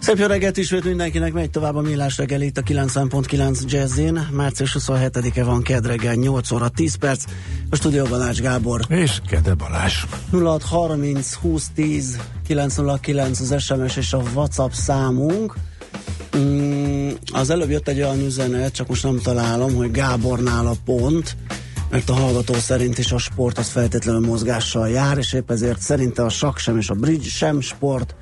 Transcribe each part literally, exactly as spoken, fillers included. Szép jó reggelt ismét mindenkinek, megy tovább a Millás reggeli itt a kilencven pont kilenc Jazzin. március huszonhetedike van, kedd reggel, nyolc óra tíz perc. A stúdióban Ács Gábor. És Kede Balázs. nulla hat harminc húsz tíz kilenc nulla kilenc az es em es és a WhatsApp számunk. Mm, az előbb jött egy olyan üzenet, csak most nem találom, hogy Gábornál a pont, mert a hallgató szerint is a sport az feltétlenül mozgással jár, és épp ezért szerinte a sakk sem és a bridge sem sport,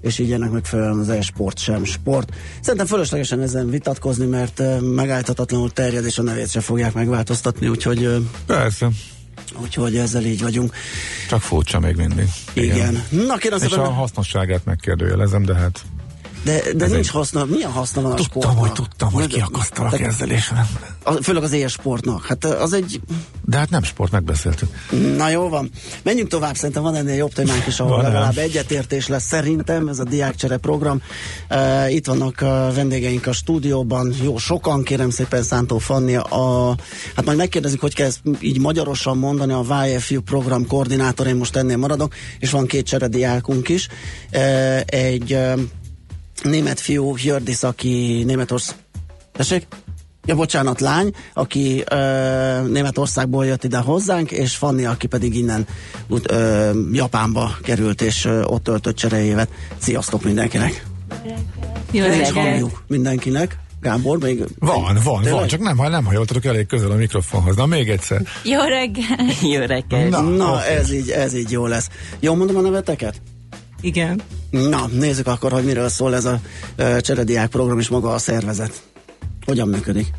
és így ennek megfelelően az e-sport sem sport. Szerintem fölöslegesen ezen vitatkozni, mert megállhatatlanul terjed, és a nevét se fogják megváltoztatni, úgyhogy... Persze. Úgyhogy ezzel így vagyunk. Csak furcsa még mindig. Igen. Igen. Na, és szépen, a hasznosságát megkérdőjelezem, de hát... De, de nincs egy... haszna, milyen haszna van a sportnak? Tudtam, hogy tudtam, hogy kiakasztalak de... ezzel, és nem. A, főleg az e-sportnak, hát az egy... De hát nem sport, megbeszéltük. Na jó van, menjünk tovább, szerintem van ennél jobb témánk is, ahol van legalább nem. Egyetértés lesz szerintem, ez a diákcsere program. Uh, itt vannak a vendégeink a stúdióban, jó sokan, kérem szépen, Szántó Fanni, a... hát majd megkérdezik, hogy kell ezt így magyarosan mondani, a Y F U program koordinátor, én most ennél maradok, és van két cserediákunk is. Uh, egy... Uh, német fiú, Jördisz, aki Németország... Tessék? Ja, bocsánat, lány, aki ö, Németországból jött ide hozzánk, és Fanni, aki pedig innen út, ö, Japánba került, és ö, ott töltött csereévet. Sziasztok mindenkinek! Jó reggelt! Mindenkinek! Gábor, még... Van, van, tényleg? Van, csak nem, nem hajoltatok elég közel a mikrofonhoz. Na, még egyszer. Jó reggelt! Jó reggelt! Na, Na ez, így, ez így jó lesz. Jól mondom a neveteket? Igen. Na, nézzük akkor, hogy miről szól ez a e, cserediák program és maga a szervezet. Hogyan működik?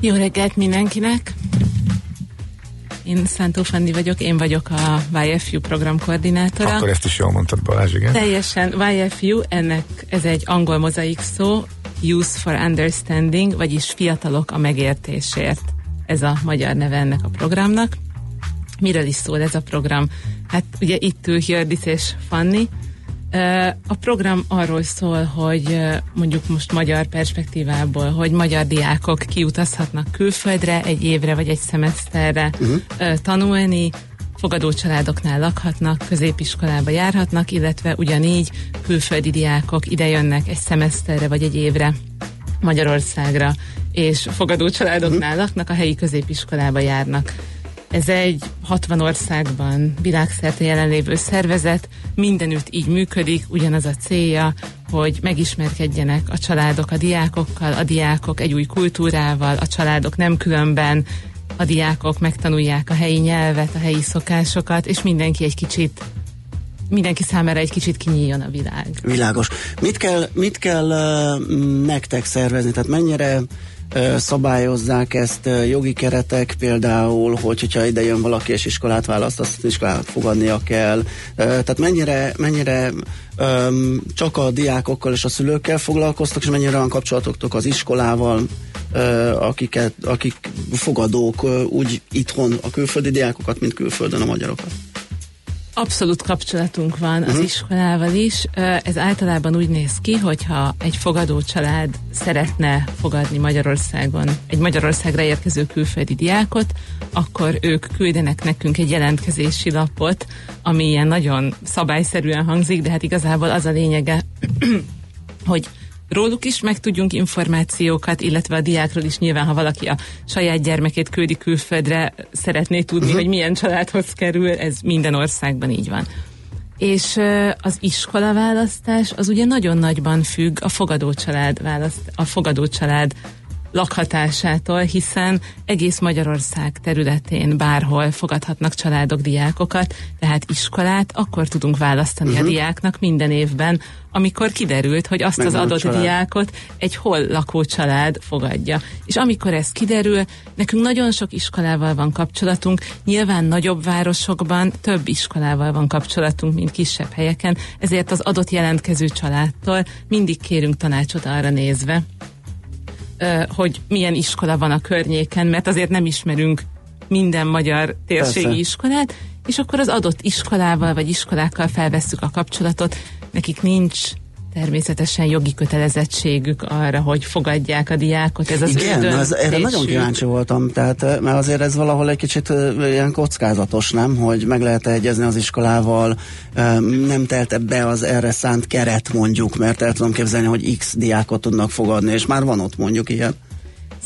Jó reggelt mindenkinek! Én Szántó Fanni vagyok, én vagyok a Y F U program koordinátora. Akkor ezt is jól mondtad, Balázs, igen? Teljesen. Y F U, ennek ez egy angol mozaik szó, Youth for Understanding, vagyis fiatalok a megértésért. Ez a magyar neve ennek a programnak. Miről is szól ez a program? Hát ugye itt ül Jördisz és Fanni. A program arról szól, hogy mondjuk most magyar perspektívából, hogy magyar diákok kiutazhatnak külföldre egy évre vagy egy szemeszterre uh-huh. tanulni, fogadó családoknál lakhatnak, középiskolába járhatnak, illetve ugyanígy külföldi diákok idejönnek egy szemeszterre vagy egy évre Magyarországra, és fogadó családoknál uh-huh. laknak, a helyi középiskolába járnak. Ez egy hatvan országban világszerte jelenlévő szervezet, mindenütt így működik, ugyanaz a célja, hogy megismerkedjenek a családok a diákokkal, a diákok egy új kultúrával, a családok nem különben, a diákok megtanulják a helyi nyelvet, a helyi szokásokat, és mindenki egy kicsit, mindenki számára egy kicsit kinyíljon a világ. Világos. Mit kell, mit kell uh, nektek szervezni? Tehát mennyire... szabályozzák ezt jogi keretek, például, hogy, hogyha ide jön valaki és iskolát választ, azt iskolát fogadnia kell. Tehát mennyire, mennyire öm, csak a diákokkal és a szülőkkel foglalkoztak, és mennyire olyan kapcsolatoktok az iskolával, öm, akiket, akik fogadók öm, úgy itthon a külföldi diákokat, mint külföldön a magyarokat? Abszolút kapcsolatunk van az iskolával is. Ez általában úgy néz ki, hogyha egy fogadó család szeretne fogadni Magyarországon egy Magyarországra érkező külföldi diákot, akkor ők küldenek nekünk egy jelentkezési lapot, ami ilyen nagyon szabályszerűen hangzik, de hát igazából az a lényege, hogy róluk is megtudjunk információkat, illetve a diákról is nyilván, ha valaki a saját gyermekét küldi külföldre, szeretné tudni, hogy milyen családhoz kerül, ez minden országban így van. És az iskola választás az ugye nagyon nagyban függ a fogadó család választ, a fogadó család lakhatásától, hiszen egész Magyarország területén bárhol fogadhatnak családok diákokat, tehát iskolát akkor tudunk választani uh-huh. a diáknak minden évben, amikor kiderült, hogy azt meg az adott diákot egy hol lakó család fogadja. És amikor ez kiderül, nekünk nagyon sok iskolával van kapcsolatunk, nyilván nagyobb városokban több iskolával van kapcsolatunk, mint kisebb helyeken, ezért az adott jelentkező családtól mindig kérünk tanácsot arra nézve, hogy milyen iskola van a környéken, mert azért nem ismerünk minden magyar térségi Persze. iskolát, és akkor az adott iskolával vagy iskolákkal felvesszük a kapcsolatot. Nekik nincs természetesen jogi kötelezettségük arra, hogy fogadják a diákot. Ez az Igen, az, erre nagyon kíváncsi voltam, tehát, mert azért ez valahol egy kicsit ilyen kockázatos, nem? Hogy meg lehet egyezni az iskolával, nem telt be az erre szánt keret mondjuk, mert el tudom képzelni, hogy X diákot tudnak fogadni, és már van ott mondjuk ilyen.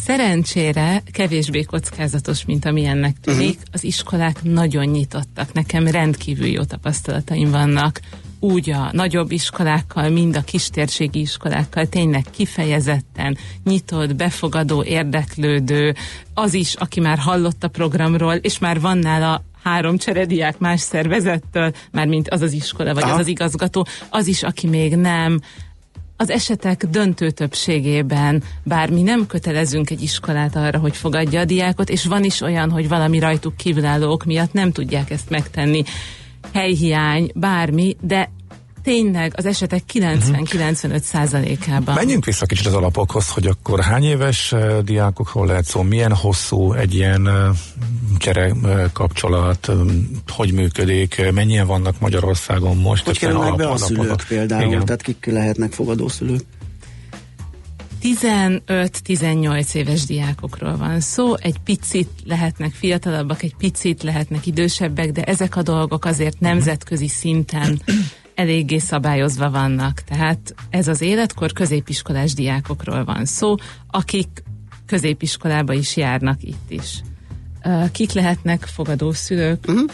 Szerencsére kevésbé kockázatos, mint amilyennek tűnik. Uh-huh. Az iskolák nagyon nyitottak. Nekem rendkívül jó tapasztalataim vannak. Úgy a nagyobb iskolákkal, mind a kistérségi iskolákkal tényleg kifejezetten nyitott, befogadó, érdeklődő, az is, aki már hallott a programról, és már van nála három cserediák más szervezettől, mármint az az iskola, vagy Aha. az az igazgató, az is, aki még nem. Az esetek döntő többségében, bár mi nem kötelezünk egy iskolát arra, hogy fogadja a diákot, és van is olyan, hogy valami rajtuk kívülállók miatt nem tudják ezt megtenni. Helyhiány, bármi, de tényleg az esetek kilencven-kilencvenöt százalékában. Menjünk vissza kicsit az alapokhoz, hogy akkor hány éves diákokról lehet szó, milyen hosszú egy ilyen csere kapcsolat, hogy működik, mennyien vannak Magyarországon most? Hogy kerülnek be a szülők például, Igen. tehát kik lehetnek fogadószülők? tizenöt-tizennyolc éves diákokról van szó, egy picit lehetnek fiatalabbak, egy picit lehetnek idősebbek, de ezek a dolgok azért nemzetközi szinten eléggé szabályozva vannak. Tehát ez az életkor, középiskolás diákokról van szó, akik középiskolába is járnak itt is. Kik lehetnek fogadószülők? Uh-huh.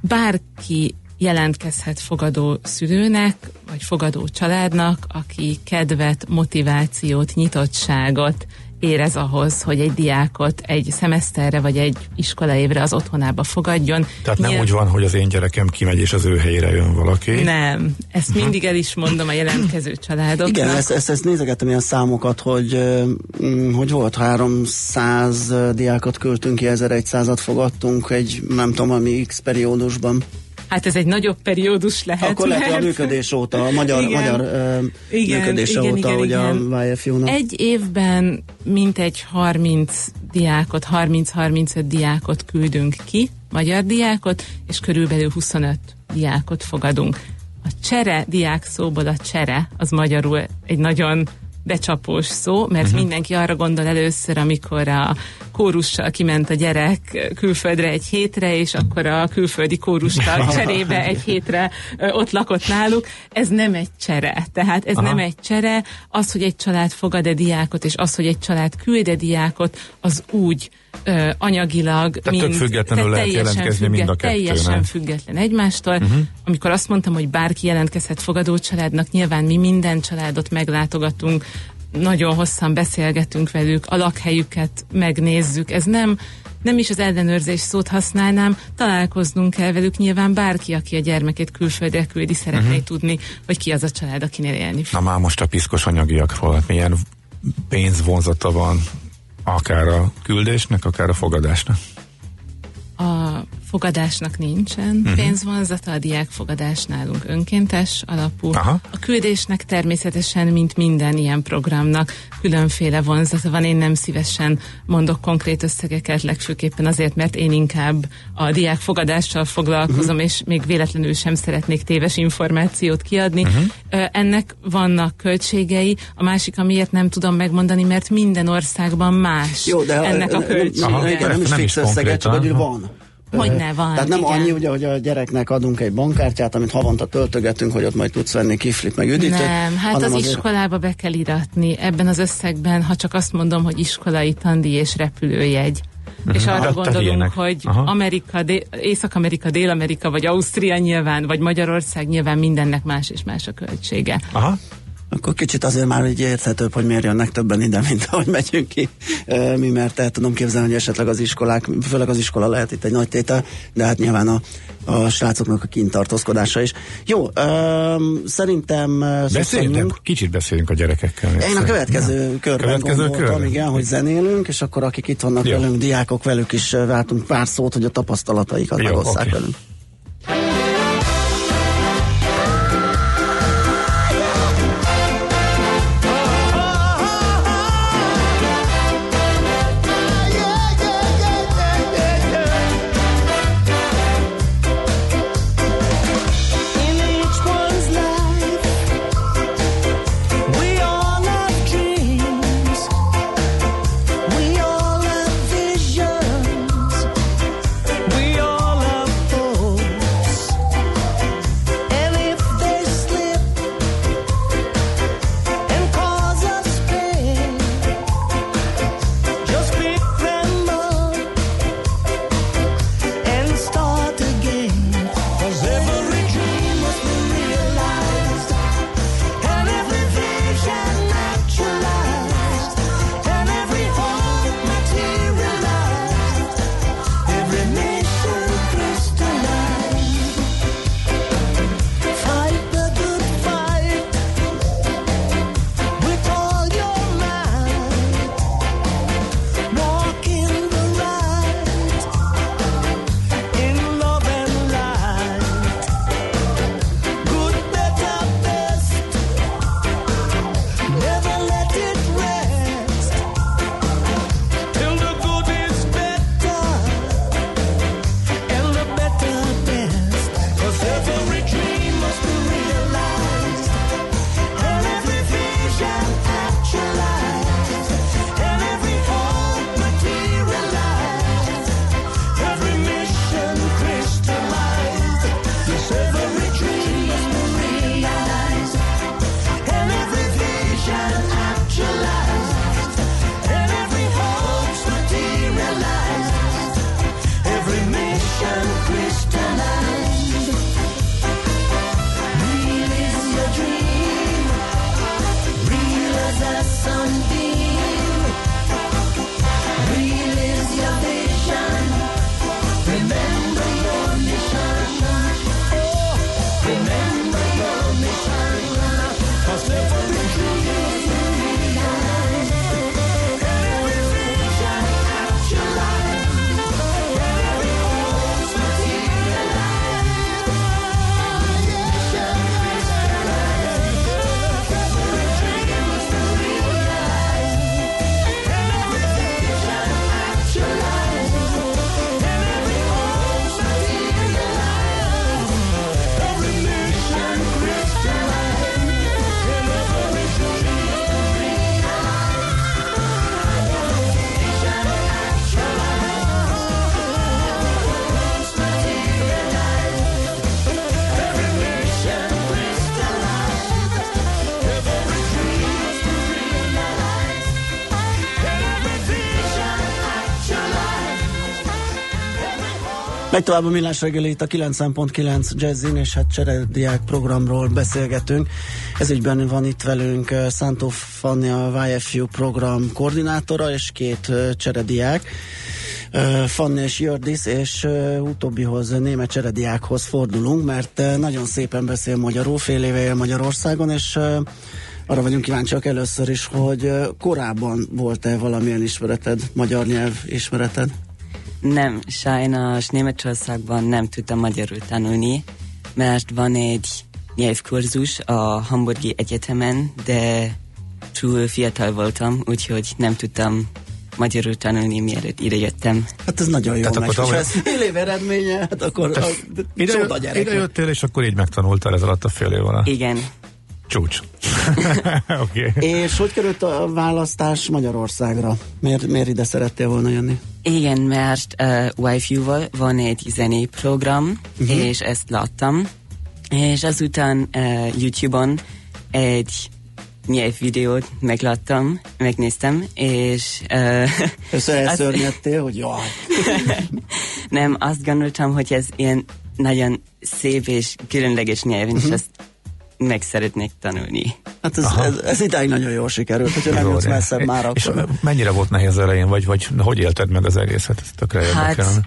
Bárki jelentkezhet fogadó szülőnek, vagy fogadó családnak, aki kedvet, motivációt, nyitottságot érez ahhoz, hogy egy diákot egy szemeszterre, vagy egy iskolaévre az otthonába fogadjon. Tehát nem Nyilv... úgy van, hogy az én gyerekem kimegy, és az ő helyére jön valaki. Nem. Ezt mindig el is mondom a jelentkező családoknak. Igen, ezt, ezt, ezt nézegettem ilyen számokat, hogy, hogy volt háromszáz diákot küldtünk ki, ezerszázat fogadtunk egy nem tudom, ami X periódusban. Hát ez egy nagyobb periódus lehet. Akkor lehet, mert... a működés óta, a magyar, igen, magyar igen, működése igen, óta, hogy a Y F U-nak. Egy évben mintegy harminc diákot, harminc-harmincöt diákot küldünk ki, magyar diákot, és körülbelül huszonöt diákot fogadunk. A csere diák szóból a csere, az magyarul egy nagyon becsapós szó, mert uh-huh. mindenki arra gondol először, amikor a kórussal kiment a gyerek külföldre egy hétre, és akkor a külföldi kórustag cserébe egy hétre ott lakott náluk. Ez nem egy csere. Tehát ez Aha. nem egy csere. Az, hogy egy család fogad-e diákot, és az, hogy egy család külde diákot, az úgy ö, anyagilag, tehát mind, tök függetlenül tehát lehet jelentkezni függet, mind a kettőnek. Teljesen független egymástól. Uh-huh. Amikor azt mondtam, hogy bárki jelentkezhet fogadó családnak, nyilván mi minden családot meglátogatunk, nagyon hosszan beszélgetünk velük, a lakhelyüket megnézzük, ez nem, nem is az ellenőrzés szót használnám, találkoznunk kell velük, nyilván bárki, aki a gyermekét külföldre küldi, szeretné uh-huh. tudni, hogy ki az a család, akinél élni fog. Na már most a piszkos anyagiakról, milyen pénzvonzata van akár a küldésnek, akár a fogadásnak? A fogadásnak nincsen uh-huh. pénzvonzata, a diákfogadás nálunk önkéntes alapú. Aha. A küldésnek természetesen, mint minden ilyen programnak, különféle vonzata van. Én nem szívesen mondok konkrét összegeket, legfőképpen azért, mert én inkább a diákfogadással foglalkozom, uh-huh. és még véletlenül sem szeretnék téves információt kiadni. Uh-huh. Ennek vannak költségei, a másik, amiért nem tudom megmondani, mert minden országban más. Jó, de ennek a, a költsége. Aha, igen, nem is fix összeget, csak hogy van. Hogyne van. Tehát nem igen. annyi, ugye, hogy a gyereknek adunk egy bankkártyát, amit havonta töltögetünk, hogy ott majd tudsz venni kiflit, meg üdítőt. Nem, hát az azért... iskolába be kell iratni. Ebben az összegben, ha csak azt mondom, hogy iskolai tandíj és repülőjegy. Uh-huh. És arra hát, gondolunk, hogy Aha. Amerika, dél, Észak-Amerika, Dél-Amerika, vagy Ausztria nyilván, vagy Magyarország nyilván mindennek más és más a költsége. Aha. Akkor kicsit azért már így érthetőbb, hogy miért jönnek többen ide, mint ahogy megyünk ki. E, mi, mert el tudom képzelni, hogy esetleg az iskolák, főleg az iskola lehet itt egy nagy tétel, de hát nyilván a, a srácoknak a kintartózkodása is. Jó, e, szerintem... Beszéljünk, kicsit beszéljünk a gyerekekkel. Én a következő ja. körben következő gondoltam, körben. Igen, hogy zenélünk, és akkor akik itt vannak Jó. velünk, diákok, velük is váltunk pár szót, hogy a tapasztalataikat Jó, megosszák okay. velünk. Legtovább a Millás reggeli, itt a kilenc egész kilenc Jazzin, és hát cserediák programról beszélgetünk. Ez ügyben van itt velünk Szántó Fanni, a Y F U program koordinátora, és két cserediák, Fanni és Jördisz, és utóbbihoz, német cserediákhoz fordulunk, mert nagyon szépen beszél magyarul, fél éve él Magyarországon, és arra vagyunk kíváncsiak először is, hogy korábban volt-e valamilyen ismereted, magyar nyelv ismereted? Nem, sajnos Németországban nem tudtam magyarul tanulni, mert van egy nyelvkurzus a Hamburgi Egyetemen, de túl fiatal voltam, úgyhogy nem tudtam magyarul tanulni, mielőtt ide jöttem. Hát ez nagyon jó, meg, és ez fél év eredménye, hát akkor a, ide, jö, ide jöttél, és akkor így megtanultál ez alatt a fél év alatt. Igen. Csúcs. Okay. És hogy került a választás Magyarországra? Miért, miért ide szerettél volna jönni? Igen, mert uh, Y F U-val van egy zenéprogram, uh-huh. és ezt láttam, és azután uh, YouTube-on egy nyelvvideót megláttam, megnéztem, és... Uh, Összeelszörnyedtél, hogy jaj! Nem, azt gondoltam, hogy ez ilyen nagyon szép és különleges nyelv, és uh-huh. azt meg szeretnék tanulni. Hát ez, ez, ez idáig nagyon jól sikerült, hogyha nem jutsz messzebb már akkor. És mennyire volt nehéz elején, vagy, vagy hogy élted meg az egészet? Ez tökre érdekel. Hát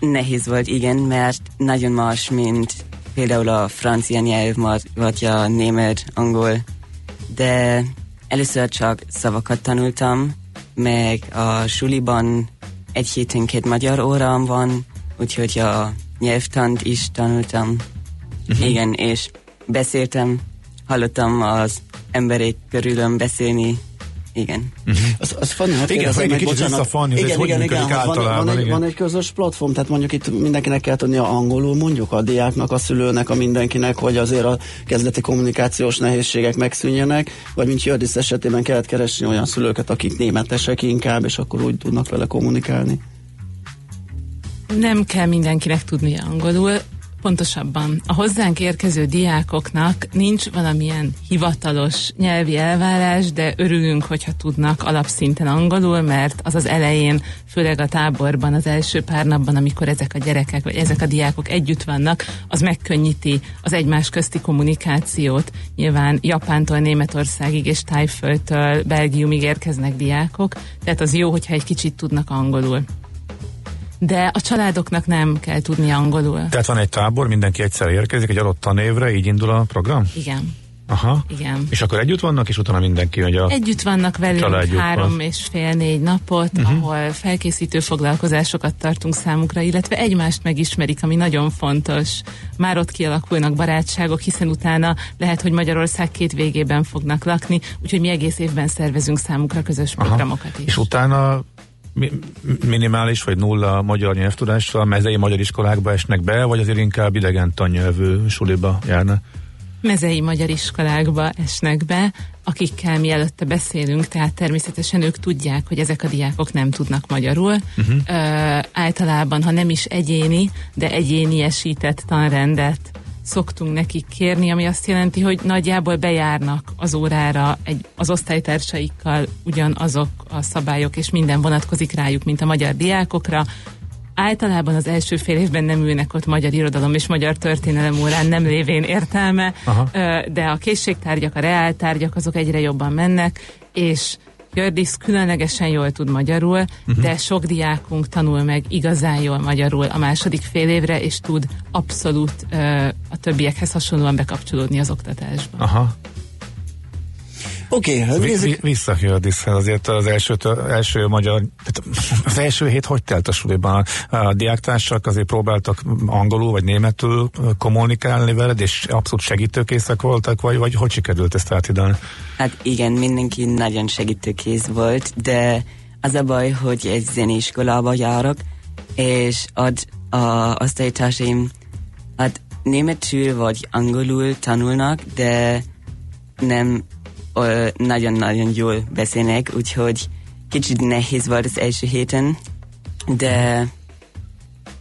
nehéz volt, igen, mert nagyon más, mint például a francia nyelv, vagy a német, angol, de először csak szavakat tanultam, meg a suliban egy héten két magyar órám van, úgyhogy a nyelvtant is tanultam. Uh-huh. Igen, és beszéltem, hallottam az emberek körülön beszélni. Igen. Uh-huh. Az, az Fanni, hát igen, kérdezem, meg bocsánat. Fanni, igen, igen, igen, igen, hát van, van, egy, igen. van egy közös platform, tehát mondjuk itt mindenkinek kell tudnia angolul, mondjuk a diáknak, a szülőnek, a mindenkinek, hogy azért a kezdeti kommunikációs nehézségek megszűnjenek, vagy mint Jördisz esetében kellett keresni olyan szülőket, akik németesek inkább, és akkor úgy tudnak vele kommunikálni. Nem kell mindenkinek tudnia angolul. Pontosabban, a hozzánk érkező diákoknak nincs valamilyen hivatalos nyelvi elvárás, de örülünk, hogyha tudnak alapszinten angolul, mert az az elején, főleg a táborban, az első pár napban, amikor ezek a gyerekek, vagy ezek a diákok együtt vannak, az megkönnyíti az egymás közti kommunikációt. Nyilván Japántól Németországig és Tájföldtől Belgiumig érkeznek diákok, tehát az jó, hogyha egy kicsit tudnak angolul. De a családoknak nem kell tudni angolul. Tehát van egy tábor, mindenki egyszer érkezik, egy adott tanévre, így indul a program? Igen. Aha. Igen. És akkor együtt vannak, és utána mindenki megy a Együtt vannak velünk három és fél, négy napot, uh-huh. ahol felkészítő foglalkozásokat tartunk számukra, illetve egymást megismerik, ami nagyon fontos. Már ott kialakulnak barátságok, hiszen utána lehet, hogy Magyarország két végében fognak lakni, úgyhogy mi egész évben szervezünk számukra közös programokat is. És utána minimális vagy nulla magyar nyelvtudással mezei magyar iskolákba esnek be, vagy azért inkább idegen tannyelvű suliba járna? Mezei magyar iskolákba esnek be, akikkel mi előtte beszélünk, tehát természetesen ők tudják, hogy ezek a diákok nem tudnak magyarul. Uh-huh. Ö, általában, ha nem is egyéni, de egyéniesített tanrendet szoktunk nekik kérni, ami azt jelenti, hogy nagyjából bejárnak az órára egy, az osztálytársaikkal ugyanazok a szabályok, és minden vonatkozik rájuk, mint a magyar diákokra. Általában az első fél évben nem ülnek ott magyar irodalom és magyar történelem órán, nem lévén értelme, Aha. de a készségtárgyak, a reáltárgyak azok egyre jobban mennek, és Jördisz különlegesen jól tud magyarul, uh-huh. de sok diákunk tanul meg igazán jól magyarul a második fél évre, és tud abszolút uh, a többiekhez hasonlóan bekapcsolódni az oktatásba. Aha. Oké. Okay, v- vissza Jördiszhez, azért az első, első magyar, az első hét hogy telt a suliban? A diáktársak azért próbáltak angolul vagy németül kommunikálni veled, és abszolút segítőkészek voltak, vagy, vagy hogy sikerült ezt átidalni? Hát igen, mindenki nagyon segítőkész volt, de az a baj, hogy egy zenéiskolába járok, és ad a osztálytársaim hát németül vagy angolul tanulnak, de nem nagyon-nagyon jól beszélnek, úgyhogy kicsit nehéz volt az első héten, de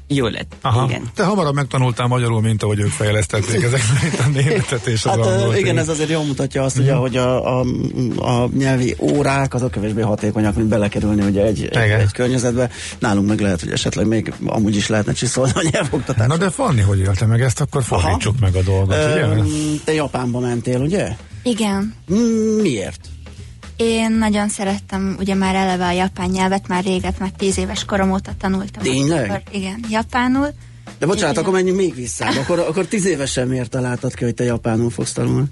Jó lett. Aha. Igen. Te hamarabb megtanultál magyarul, mint ahogy ők fejlesztették ezeket a németet és az hát, angolt. Igen, ez azért jól mutatja azt, uh-huh. ugye, hogy a, a, a nyelvi órák azok kevésbé hatékonyak, mint belekerülni ugye egy, egy, egy környezetbe. Nálunk meg lehet, hogy esetleg még amúgy is lehetne csiszolni a nyelvoktatásra. Na de Fanni, hogy élte meg ezt, akkor fordítsuk Aha. meg a dolgot, Ö, ugye? Te Japánba mentél, ugye? Igen. Miért? Én nagyon szerettem, ugye már eleve a japán nyelvet, már réget, már tíz éves korom óta tanultam. Tényleg? Akkor, igen, japánul. De bocsánat, igen. Akkor menjünk még vissza. Akkor, akkor tíz évesen miért találtad ki, hogy te japánul fogsz tanulni?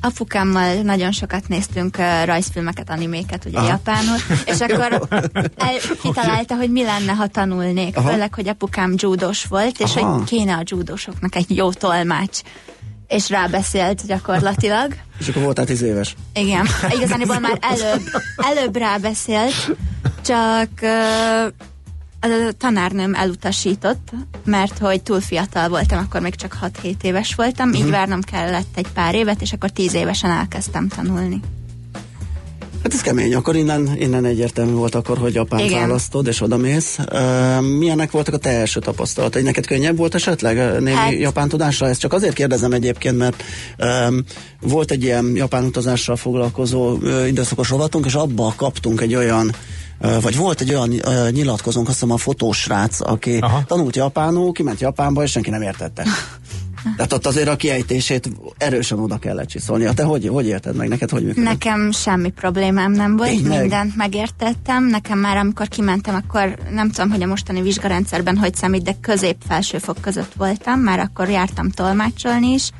Apukámmal nagyon sokat néztünk uh, rajzfilmeket, animéket, ugye ah. japánul, és akkor el, kitalálta, hogy mi lenne, ha tanulnék. Aha. Főleg, hogy apukám judós volt, és Aha. hogy kéne a judósoknak egy jó tolmács. És rábeszélt gyakorlatilag. És akkor voltál tíz éves. Igen. Igazániból már előbb, előbb rábeszélt, csak uh, a tanárnőm elutasított, mert hogy túl fiatal voltam, akkor még csak hat-hét éves voltam, mm-hmm. így várnom kellett egy pár évet, és akkor tíz évesen elkezdtem tanulni. Hát ez kemény, akkor innen, innen egyértelmű volt akkor, hogy Japánt választod, és odamész. Uh, milyenek voltak a te első tapasztalatai? Neked könnyebb volt esetleg némi hát. japán tudásra? Ezt csak azért kérdezem egyébként, mert um, volt egy ilyen japán utazással foglalkozó uh, időszakos rovatunk, és abba kaptunk egy olyan vagy volt egy olyan uh, nyilatkozónk, azt hiszem a fotósrác, aki Aha. tanult japánul, kiment Japánba, és senki nem értette. Tehát ott azért a kiejtését erősen oda kellett csiszolnia. Te hogy, hogy érted meg? Neked hogy működik? Nekem semmi problémám nem volt, Tényleg? mindent megértettem. Nekem már amikor kimentem, akkor nem tudom, hogy a mostani vizsgarendszerben hogy számít, de közép-felső fok között voltam, már akkor jártam tolmácsolni is.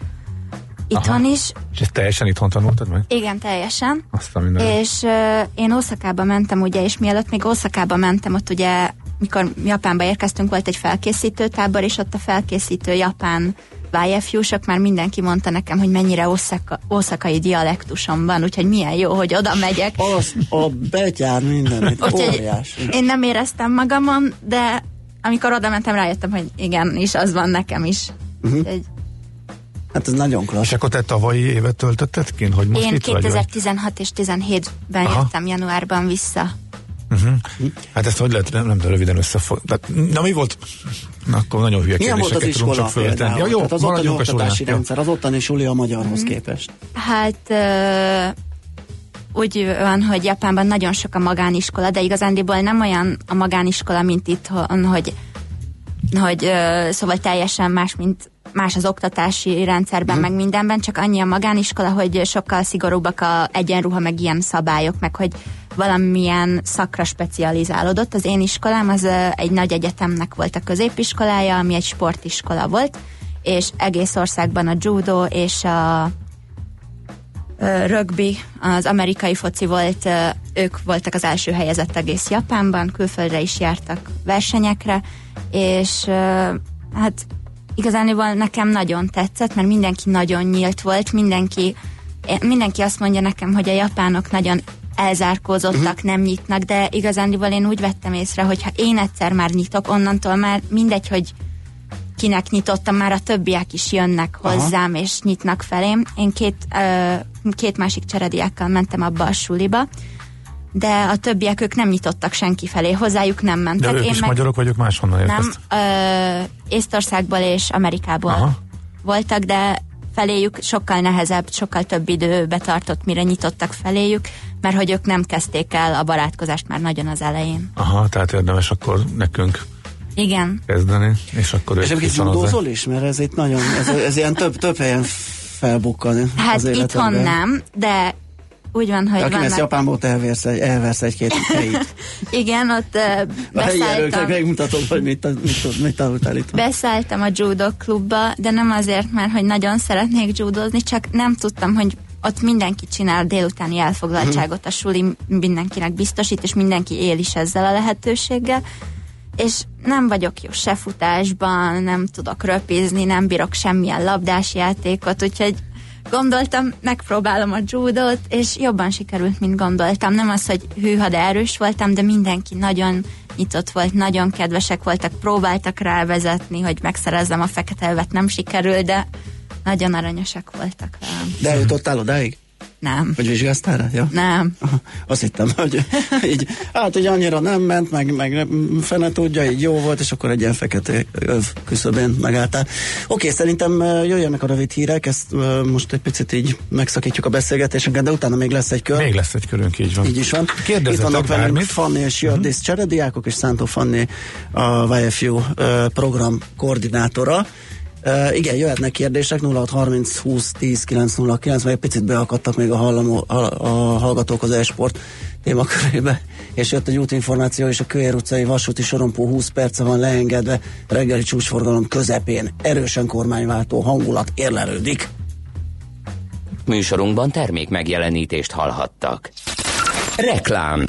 Itthon Aha. is. És ezt teljesen itthon tanultad meg? Igen, teljesen. Aztán és uh, én Oszakába mentem, ugye, és mielőtt még Oszakába mentem, ott ugye, mikor Japánba érkeztünk, volt egy felkészítőtábor, és ott a felkészítő japán Y F U-sok már mindenki mondta nekem, hogy mennyire oszaka, oszakai dialektusom van, úgyhogy milyen jó, hogy oda megyek. Azt a betyár mindenit, óriás. Én nem éreztem magamon, de amikor oda mentem, rájöttem, hogy igen, és az van nekem is. Uh-huh. Úgyhogy hát ez nagyon klassz. És akkor te tavalyi évet töltötted kint, hogy most Én itt kétezer-tizenhat vagy? És tizenhétben Aha. jöttem januárban vissza. Uh-huh. Hát ezt hogy lehet, nem, nem röviden összefog... De, na mi volt? Na, akkor nagyon hülye kérdéseket tudunk csak föltenni. Ja, jó, tehát az ottani oktatási rendszer, az ottani suli a magyarhoz uh-huh. képest. Hát... Uh... úgy van, hogy Japánban nagyon sok a magániskola, de igazándiból nem olyan a magániskola, mint itthon, hogy, hogy uh, szóval teljesen más, mint más az oktatási rendszerben, hmm. meg mindenben, csak annyi a magániskola, hogy sokkal szigorúbbak a egyenruha, meg ilyen szabályok, meg hogy valamilyen szakra specializálódott. Az én iskolám az uh, egy nagy egyetemnek volt a középiskolája, ami egy sportiskola volt, és egész országban a judo és a rögbi, az amerikai foci volt, ők voltak az első helyezett egész Japánban, külföldre is jártak versenyekre, és hát igazániból nekem nagyon tetszett, mert mindenki nagyon nyílt volt, mindenki, mindenki azt mondja nekem, hogy a japánok nagyon elzárkózottak, uh-huh. nem nyitnak, de igazániból én úgy vettem észre, hogy ha én egyszer már nyitok, onnantól már mindegy, hogy kinek nyitottam, már a többiek is jönnek hozzám, Aha. és nyitnak felém. Én két, ö, két másik cserediákkal mentem abba a suliba, de a többiek, ők nem nyitottak senki felé, hozzájuk nem mentek. De ők én is meg... magyarok, vagy ők máshonnan érkeztek? Nem, ö, Észtországból és Amerikából Aha. voltak, de feléjük sokkal nehezebb, sokkal több időbe tartott, mire nyitottak feléjük, mert hogy ők nem kezdték el a barátkozást már nagyon az elején. Aha, tehát érdemes akkor nekünk Igen. kezdeni, és akkor és ők judózol is, mert ez itt nagyon, ez, ez ilyen több, több helyen felbukkan. Hát itthon nem, de úgy van, hogy de aki vannak... Japánból, te elversz, elversz egy-két helyét. Igen, ott uh, beszálltam. A erőknek megmutatom, hogy mit, mit, mit tanultál itt. Beszálltam a judo klubba, de nem azért, mert hogy nagyon szeretnék judozni, csak nem tudtam, hogy ott mindenki csinál délutáni elfoglaltságot, a suli mindenkinek biztosít, és mindenki él is ezzel a lehetőséggel. És nem vagyok jó se futásban, nem tudok röpizni, nem bírok semmilyen labdás játékot, úgyhogy gondoltam, megpróbálom a judót, és jobban sikerült, mint gondoltam. Nem az, hogy hűha, de erős voltam, de mindenki nagyon nyitott volt, nagyon kedvesek voltak, próbáltak rávezetni, hogy megszerezzem a fekete övet, nem sikerült, de nagyon aranyosak voltak velem. De eljutottál odáig? Nem. Hogy vizsgáztál rá? Ja? Nem. Azt hittem, hogy így, hát így annyira nem ment, meg, meg fene tudja, így jó volt, és akkor egy ilyen fekete öv küszöbén megálltál. Oké, szerintem jöjjenek a rövid hírek, ezt most egy picit így megszakítjuk a beszélgetésünket, de utána még lesz egy kör. Még lesz egy körünk, így van. Így is van. Itt vannak velünk Fanni és Jördisz uh-huh. cserediákok, és Szántó Fanni a Y F U program koordinátora. Uh, igen, jöhetnek kérdések, nulla hat harminc húsz tíz kilenc nulla kilenc, mert egy picit beakadtak még a, hallamó, a, a hallgatók az e-sport témakörébe, és jött egy útinformáció, és a Kőér utcai vasúti sorompó húsz perce van leengedve, reggeli csúcsforgalom közepén, erősen kormányváltó hangulat érlelődik. Műsorunkban termék megjelenítést hallhattak. Reklám.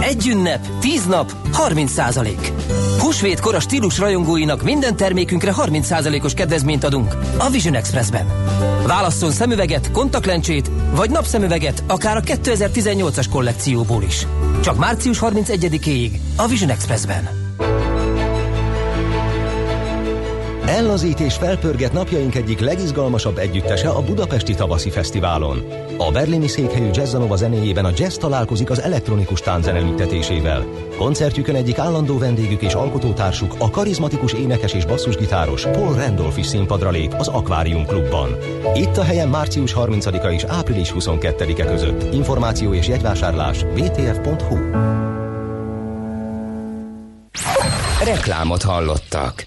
Egy ünnep, tíz nap, harminc százalék. Húsvétkor a stílus rajongóinak minden termékünkre harminc százalékos kedvezményt adunk a Vision Expressben. Válasszon szemüveget, kontaktlencsét vagy napszemüveget akár a kétezer-tizennyolcas kollekcióból is. Csak március harmincegyedikéig a Vision Expressben. Ellazítés felpörget napjaink egyik legizgalmasabb együttese a Budapesti Tavaszi Fesztiválon. A berlini székhelyű Jazzanova zenéjében a jazz találkozik az elektronikus tánzen elüttetésével. Koncertjükön egyik állandó vendégük és alkotótársuk, a karizmatikus énekes és basszusgitáros Paul Randolph is színpadra lép az Akvárium Klubban. Itt a helyen március harmincadika és április huszonkettedike között. Információ és jegyvásárlás w t f pont h u. Reklámot hallottak.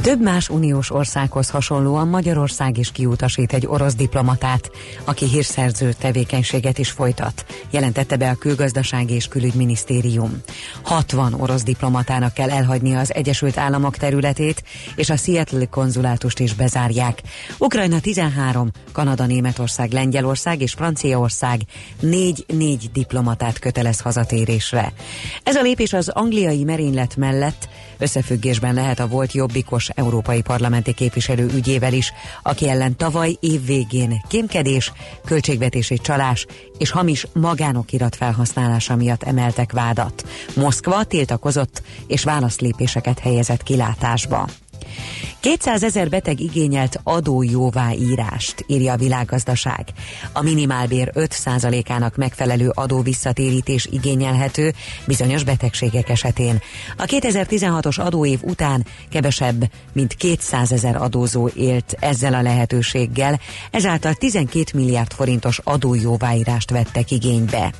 Több más uniós országhoz hasonlóan Magyarország is kiutasít egy orosz diplomatát, aki hírszerző tevékenységet is folytat, jelentette be a Külgazdasági és Külügyminisztérium. hatvan orosz diplomatának kell elhagynia az Egyesült Államok területét, és a Seattle konzulátust is bezárják. Ukrajna tizenhárom, Kanada, Németország, Lengyelország és Franciaország négy-négy diplomatát kötelez hazatérésre. Ez a lépés az angliai merénylet mellett összefüggésben lehet a volt jobbikos európai parlamenti képviselő ügyével is, aki ellen tavaly év végén kémkedés, költségvetési csalás és hamis magánokirat felhasználása miatt emeltek vádat. Moszkva tiltakozott és válaszlépéseket helyezett kilátásba. kétszázezer beteg igényelt adójóváírást, írja a Világgazdaság. A minimálbér öt százalékának megfelelő adóvisszatérítés igényelhető bizonyos betegségek esetén. A kétezer-tizenhatos adóév után kevesebb, mint kétszázezer adózó élt ezzel a lehetőséggel, ezáltal tizenkét milliárd forintos adójóváírást vettek igénybe.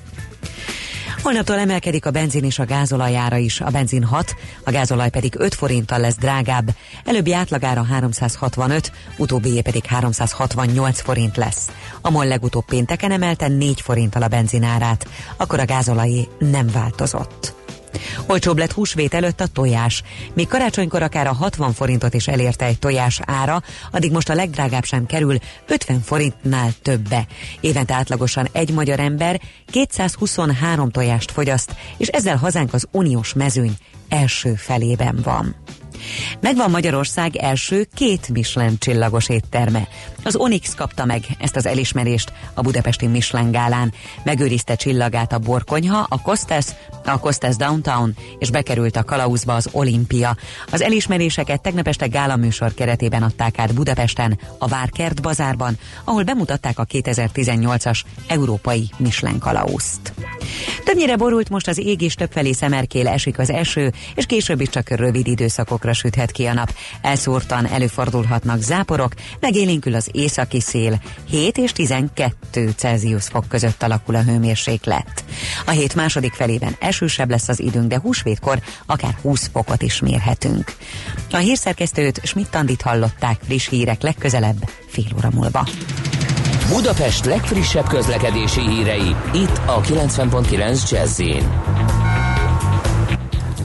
Holnaptól emelkedik a benzin és a gázolaj ára is. A benzin hat, a gázolaj pedig öt forinttal lesz drágább. Előbbi átlagára háromszázhatvanöt, utóbbié pedig háromszázhatvannyolc forint lesz. A MOL legutóbb pénteken emelte négy forinttal a benzin árát, akkor a gázolajé nem változott. Olcsóbb lett húsvét előtt a tojás. Még karácsonykor akár a hatvan forintot is elérte egy tojás ára, addig most a legdrágább sem kerül ötven forintnál többe. Évente átlagosan egy magyar ember kétszázhuszonhárom tojást fogyaszt, és ezzel hazánk az uniós mezőny első felében van. Megvan Magyarország első két Michelin csillagos étterme. Az Onyx kapta meg ezt az elismerést a budapesti Michelin gálán. Megőrizte csillagát a Borkonyha, a Kostesz, a Kostesz Downtown, és bekerült a kalauzba az Olimpia. Az elismeréseket tegnap este gála műsor keretében adták át Budapesten, a Várkert bazárban, ahol bemutatták a kétezer-tizennyolcas európai Michelin kalauzt. Többnyire borult most az ég, és többfelé szemerkél, esik az eső, és később is csak rövid időszakokra süthet ki a nap. Elszórtan előfordulhatnak záporok, megélénkül az északi szél. hét és tizenkettő Celsius fok között alakul a hőmérséklet. A hét második felében esősebb lesz az időnk, de húsvétkor akár húsz fokot is mérhetünk. A hírszerkesztőt, Schmidt-Tandit hallották. Friss hírek legközelebb fél óra múlva. Budapest legfrissebb közlekedési hírei itt a kilencven pont kilenc Jazz-en.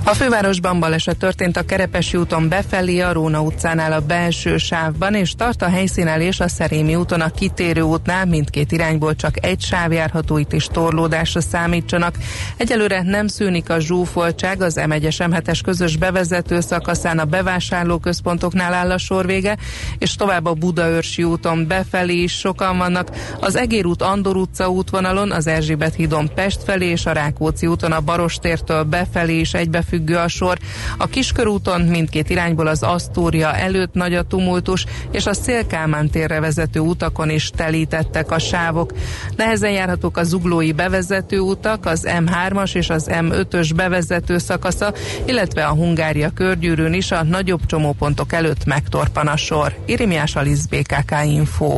A fővárosban baleset történt a Kerepesi úton befelé a Róna utcánál a belső sávban, és tart a helyszínelés a Szerémi úton a kitérő útnál, mindkét irányból csak egy sáv járható, itt is torlódásra számítsanak. Egyelőre nem szűnik a zsúfoltság, az M egyes M hetes közös bevezető szakaszán a bevásárlóközpontoknál áll a sor vége, és tovább a Budaörsi úton befelé is sokan vannak, az Egér út Andor utca útvonalon, az Erzsébet hídon Pest felé és a Rákóczi úton a Barostértől befelé is egybefelé függő a sor. A Kiskörúton mindkét irányból az Asztória előtt nagy a tumultus, és a Szél-Kálmán térre vezető utakon is telítettek a sávok. Nehezen járhatók a zuglói bevezető utak, az M hármas és az M ötös bevezető szakasza, illetve a Hungária körgyűrűn is a nagyobb csomópontok előtt megtorpan a sor. Irimiás Alisz, bé ká ká Info.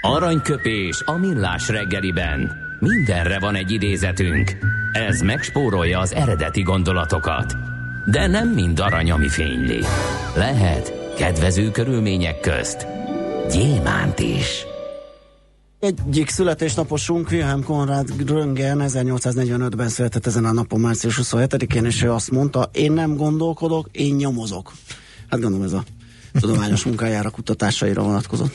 Aranyköpés a Millás reggeliben. Mindenre van egy idézetünk. Ez megspórolja az eredeti gondolatokat. De nem mind arany, ami fényli. Lehet kedvező körülmények közt gyémánt is. Egyik születésnaposunk, Wilhelm Konrad Gröningen ezernyolcszáznegyvenötben született ezen a napon, március huszonhetedikén, és ő azt mondta: én nem gondolkodok, én nyomozok. Hát gondolom ez a tudományos munkájára, kutatásaira vonatkozott.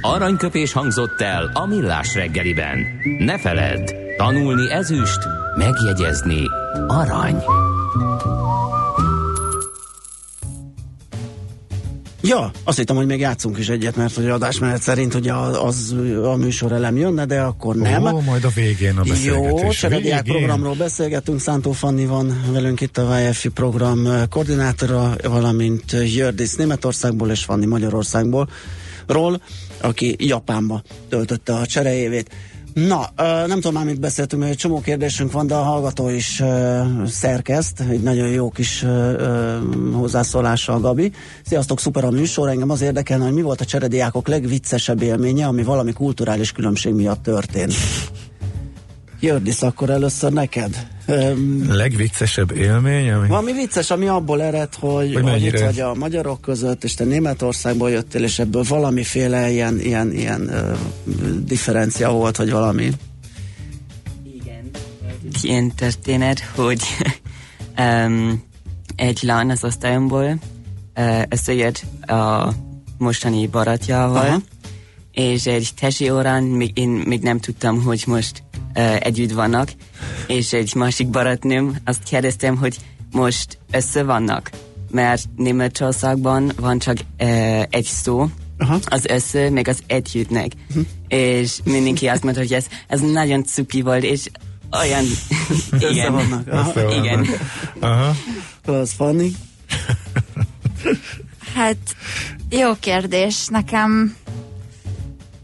Aranyköpés hangzott el a Millás reggeliben. Ne feledd, tanulni ezüst, megjegyezni arany. Ja, azt hittem, hogy még játszunk is egyet, mert hogy adásmenet szerint ugye az, az a műsor elem jönne, de akkor nem. Ó, majd a végén a beszélgetés. Jó, cserediák programról beszélgetünk, Szántó Fanni van velünk itt, a Y F U program koordinátora, valamint Jördisz Németországból és Fanni Magyarországból, Ról, aki Japánba töltötte a csereévét. Na, nem tudom már, mit beszéltünk, mert egy csomó kérdésünk van, de a hallgató is szerkeszt, egy nagyon jó kis hozzászólással, Gabi. Sziasztok, szuper a műsor, engem az érdekelne, hogy mi volt a cserediákok legviccesebb élménye, ami valami kulturális különbség miatt történt. Jördisz, akkor először neked. Um, legviccesebb élmény? Ami... Valami vicces, ami abból ered, hogy, hogy, hogy itt vagy a magyarok között, és te Németországból jöttél, és ebből valamiféle ilyen, ilyen, ilyen uh, differencia volt, vagy valami. Igen. Ilyen történet, hogy um, egy lány az osztályomból uh, összejött a mostani barátjával, aha, és egy tesi órán még, én még nem tudtam, hogy most Uh, együtt vannak, és egy másik barátnőm, azt kérdeztem, hogy most össze vannak, mert Németországban van csak uh, egy szó, aha, az össze, meg az együttnek, uh-huh, és mindenki azt mondta, hogy ez, ez nagyon cuki volt, és olyan igen, vannak. Aha. Igen. Aha. Az funny. Hát, jó kérdés, nekem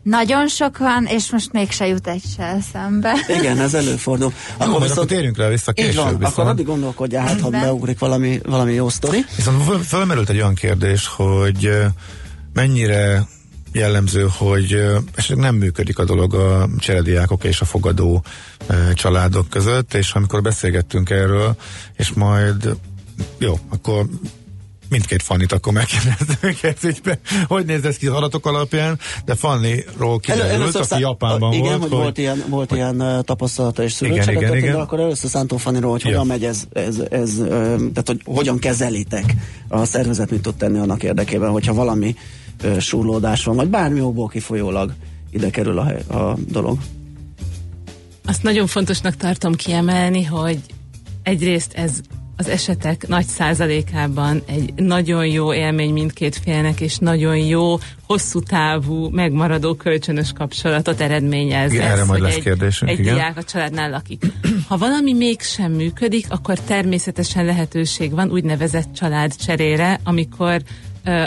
nagyon sok van, és most mégse jut egy se szembe. Igen, ez előfordul. Akkor, no, viszont... akkor térjünk rá vissza később. Van, viszont... Akkor addig gondolkodjál, hát ha beugrik valami, valami jó sztori. Viszont fölmerült egy olyan kérdés, hogy mennyire jellemző, hogy esetleg nem működik a dolog a cserediákok és a fogadó családok között, és amikor beszélgettünk erről, és majd jó, akkor mindkét Fannit akkor megkérdeztem őket, ügyben, hogy néz ez ki az adatok alapján, de Fanniról kiderült, aki Japánban igen, volt. Igen, hogy volt ilyen, volt hogy, ilyen tapasztalata és szülőcseget, de akkor először Szántó Fanniról, hogy hogyan ja. megy ez, ez, ez, tehát hogy hogyan kezelitek a szervezet, mit tud tenni annak érdekében, hogyha valami súrlódás van, vagy bármi okból kifolyólag ide kerül a, hely, a dolog. Azt nagyon fontosnak tartom kiemelni, hogy egyrészt ez az esetek nagy százalékában egy nagyon jó élmény mindkét félnek, és nagyon jó, hosszú távú, megmaradó kölcsönös kapcsolatot eredményez. Igen, erre majd lesz kérdésünk. Egy diák a családnál lakik. Ha valami mégsem működik, akkor természetesen lehetőség van úgynevezett családcserére, amikor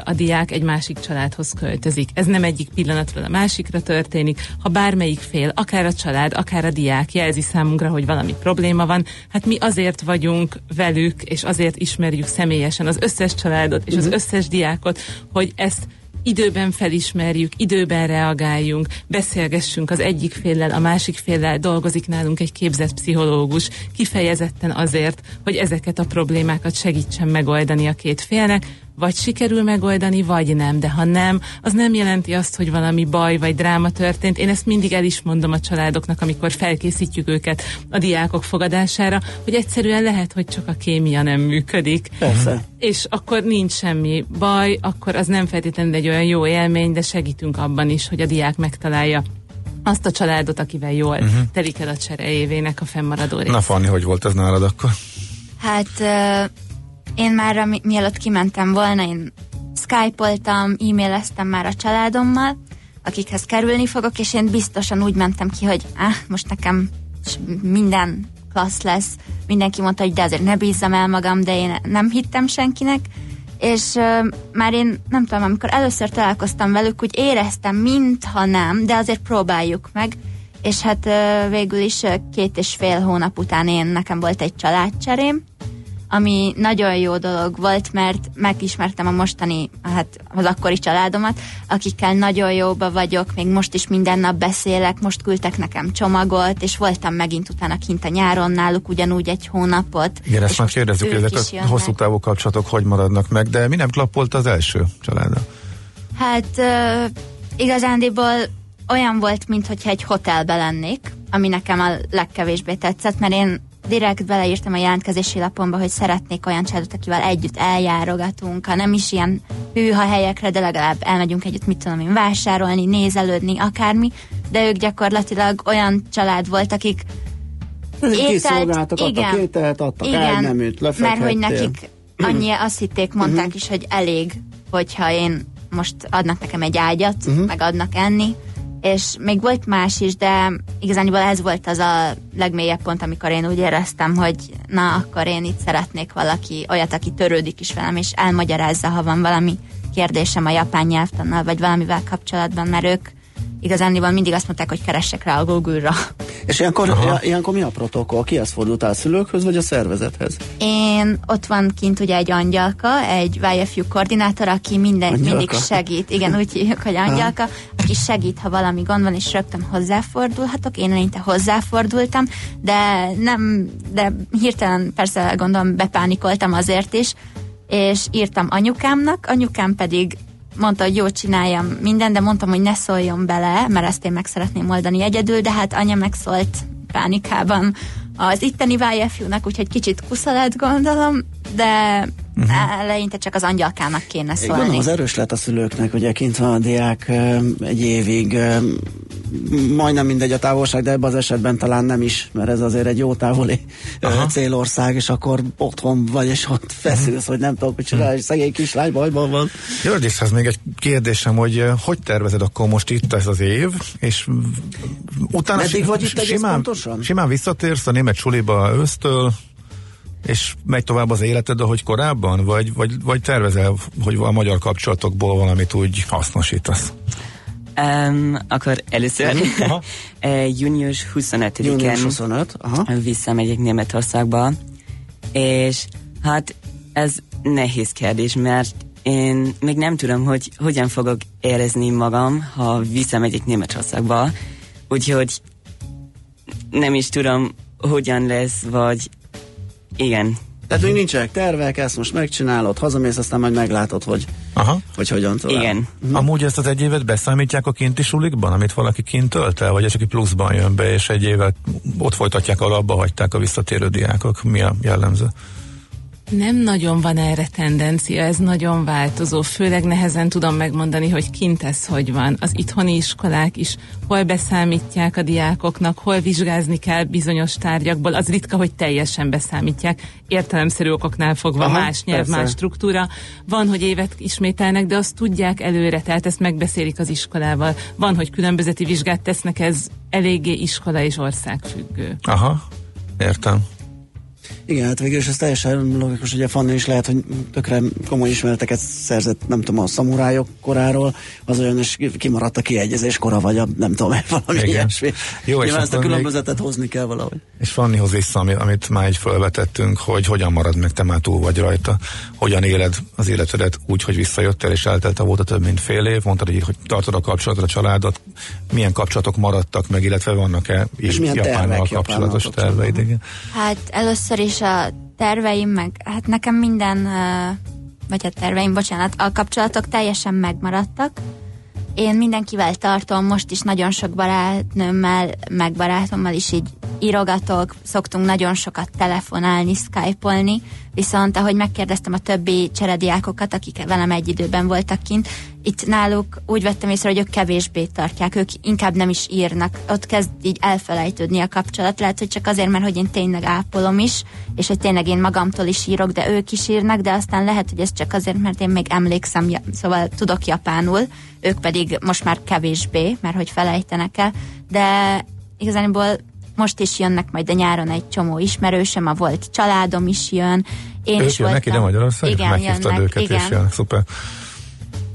a diák egy másik családhoz költözik. Ez nem egyik pillanatról a másikra történik. Ha bármelyik fél, akár a család, akár a diák jelzi számunkra, hogy valami probléma van, hát mi azért vagyunk velük, és azért ismerjük személyesen az összes családot, és az összes diákot, hogy ezt időben felismerjük, időben reagáljunk, beszélgessünk az egyik féllel, a másik féllel, dolgozik nálunk egy képzett pszichológus, kifejezetten azért, hogy ezeket a problémákat segítsen megoldani a két félnek, vagy sikerül megoldani, vagy nem, de ha nem, az nem jelenti azt, hogy valami baj vagy dráma történt. Én ezt mindig el is mondom a családoknak, amikor felkészítjük őket a diákok fogadására, hogy egyszerűen lehet, hogy csak a kémia nem működik. Persze. És akkor nincs semmi baj, akkor az nem feltétlenül egy olyan jó élmény, de segítünk abban is, hogy a diák megtalálja azt a családot, akivel jól uh-huh. telik el a csere évének a fennmaradó része. Na Fanni, hogy volt ez nálad akkor? Hát... Uh... Én már, ami, mielőtt kimentem volna, én skype-oltam, e-maileztem már a családommal, akikhez kerülni fogok, és én biztosan úgy mentem ki, hogy áh, most nekem minden klassz lesz. Mindenki mondta, hogy de azért ne bízzam el magam, de én nem hittem senkinek, és uh, már én nem tudom, amikor először találkoztam velük, úgy éreztem, mintha nem, de azért próbáljuk meg, és hát uh, végül is uh, két és fél hónap után én nekem volt egy családcserém, ami nagyon jó dolog volt, mert megismertem a mostani, hát az akkori családomat, akikkel nagyon jóba vagyok, még most is minden nap beszélek, most küldtek nekem csomagot, és voltam megint utána kint a nyáron náluk ugyanúgy egy hónapot. Igen, ezt már kérdezzük, hogy ezek a hosszú távú kapcsolatok hogy maradnak meg, de mi nem klappolt az első családdal? Hát uh, igazándiból olyan volt, mintha egy hotelbe lennék, ami nekem a legkevésbé tetszett, mert én direkt beleírtam a jelentkezési lapomba, hogy szeretnék olyan családot, akivel együtt eljárogatunk, ha nem is ilyen hűha helyekre, de legalább elmegyünk együtt, mit tudom én, vásárolni, nézelődni, akármi, de ők gyakorlatilag olyan család volt, akik ételt, kiszolgáltak, igen, adtak ételt, adtak igen, el, nem őt lefekhettél. Mert hogy nekik annyi azt hitték, mondták uh-huh. is, hogy elég, hogyha én most adnak nekem egy ágyat, uh-huh. meg adnak enni, és még volt más is, de igazából ez volt az a legmélyebb pont, amikor én úgy éreztem, hogy na, akkor én itt szeretnék valaki, olyat, aki törődik is velem, és elmagyarázza, ha van valami kérdésem a japán nyelvtannal, vagy valamivel kapcsolatban, mert ők igazából mindig azt mondták, hogy keressek rá a Google-ra. És ilyenkor, ja, ilyenkor mi a protokoll? Kihez fordultál, szülőkhöz, vagy a szervezethez? Én, ott van kint ugye egy angyalka, egy Y F U koordinátor, aki minden, mindig segít, igen, úgy hívjuk, hogy angyalka, ha. aki segít, ha valami gond van, és rögtön hozzáfordulhatok, én eleinte hozzáfordultam, de nem, de hirtelen persze gondolom bepánikoltam azért is, és írtam anyukámnak, anyukám pedig mondta, hogy jó, csináljam minden, de mondtam, hogy ne szóljon bele, mert ezt én meg szeretném oldani egyedül, de hát anya megszólt pánikában az itteni Y F U-nak, úgyhogy kicsit kusza gondolom, de uh-huh. eleinte csak az angyalkának kéne szólni. Én gondolom, az erős lett a szülőknek, ugye kint van a diák egy évig, majdnem mindegy a távolság, de ebben az esetben talán nem is, mert ez azért egy jó távoli aha. célország, és akkor otthon vagy, és ott feszülsz, hogy nem tudok, hogy csinálj, szegény kislány bajban van. Jördiszhez még egy kérdésem, hogy hogy tervezed akkor most itt ez az év, és utána si- vagy itt simán, simán visszatérsz a német suliba ősztől, és megy tovább az életed, ahogy korábban? Vagy, vagy, vagy tervezel, hogy a magyar kapcsolatokból valamit úgy hasznosítasz? Um, akkor először június huszonötödikén visszamegyek Németországba, és hát ez nehéz kérdés, mert én még nem tudom, hogy hogyan fogok érezni magam, ha visszamegyek Németországba, úgyhogy nem is tudom, hogyan lesz, vagy igen. Tehát még nincsenek tervek, ezt most megcsinálod, hazamész, aztán majd meglátod, hogy, Aha. hogy hogyan tovább. Igen. Hm. Amúgy ezt az egy évet beszámítják a kinti sulikban, amit valaki kint tölt el, vagy egy aki pluszban jön be, és egy évet ott folytatják, ahol abba hagyták a visszatérő diákok. Mi a jellemző? Nem nagyon van erre tendencia, ez nagyon változó, főleg nehezen tudom megmondani, hogy kint ez hogy van. Az itthoni iskolák is hol beszámítják a diákoknak, hol vizsgázni kell bizonyos tárgyakból, az ritka, hogy teljesen beszámítják, értelemszerű okoknál fogva. Aha, más nyelv, persze. Más struktúra. Van, hogy évet ismételnek, de azt tudják előre, tehát ezt megbeszélik az iskolával. Van, hogy különbözeti vizsgát tesznek, ez eléggé iskola és országfüggő. Aha, értem. Igen, hát végül is ez teljesen logikus, ugye Fanni is lehet, hogy tökre komoly ismereteket szerzett, nem tudom, a szamurájok koráról, az olyan is kimaradt a kiegyezés kora, vagy a, nem tudom, valami igen. Ilyesmi. Jó, nyilván ezt a különbözetet még... hozni kell valahogy. És Fannihoz vissza, amit már így felvetettünk, hogy hogyan marad meg, te már túl vagy rajta, hogyan éled az életedet úgy, hogy visszajöttél, és eltelt a volt a több mint fél év, mondtad, hogy tartod a kapcsolatot, a családot, milyen kapcsolatok maradtak meg, illetve vannak-e és milyen Japánnal kapcsolatos terveid? Hát először is a terveim, meg hát nekem minden, vagy a terveim, bocsánat, a kapcsolatok teljesen megmaradtak. Én mindenkivel tartom, most is nagyon sok barátnőmmel, meg barátommal is így írogatok, szoktunk nagyon sokat telefonálni, skype-olni, viszont ahogy megkérdeztem a többi cserediákokat, akik velem egy időben voltak kint, itt náluk úgy vettem észre, hogy ők kevésbé tartják, ők inkább nem is írnak, ott kezd így elfelejtődni a kapcsolat, lehet, hogy csak azért, mert hogy én tényleg ápolom is, és hogy tényleg én magamtól is írok, de ők is írnak, de aztán lehet, hogy ez csak azért, mert én még emlékszem, szóval tudok japánul, ők pedig most már kevésbé, mert hogy felejtenek el, de igazániból most is jönnek majd a nyáron egy csomó ismerősem, a volt családom is jön. Én ők is jönnek voltam. Ide Magyarországon? Igen, meghívtad jönnek, őket, igen. És jön. Szuper.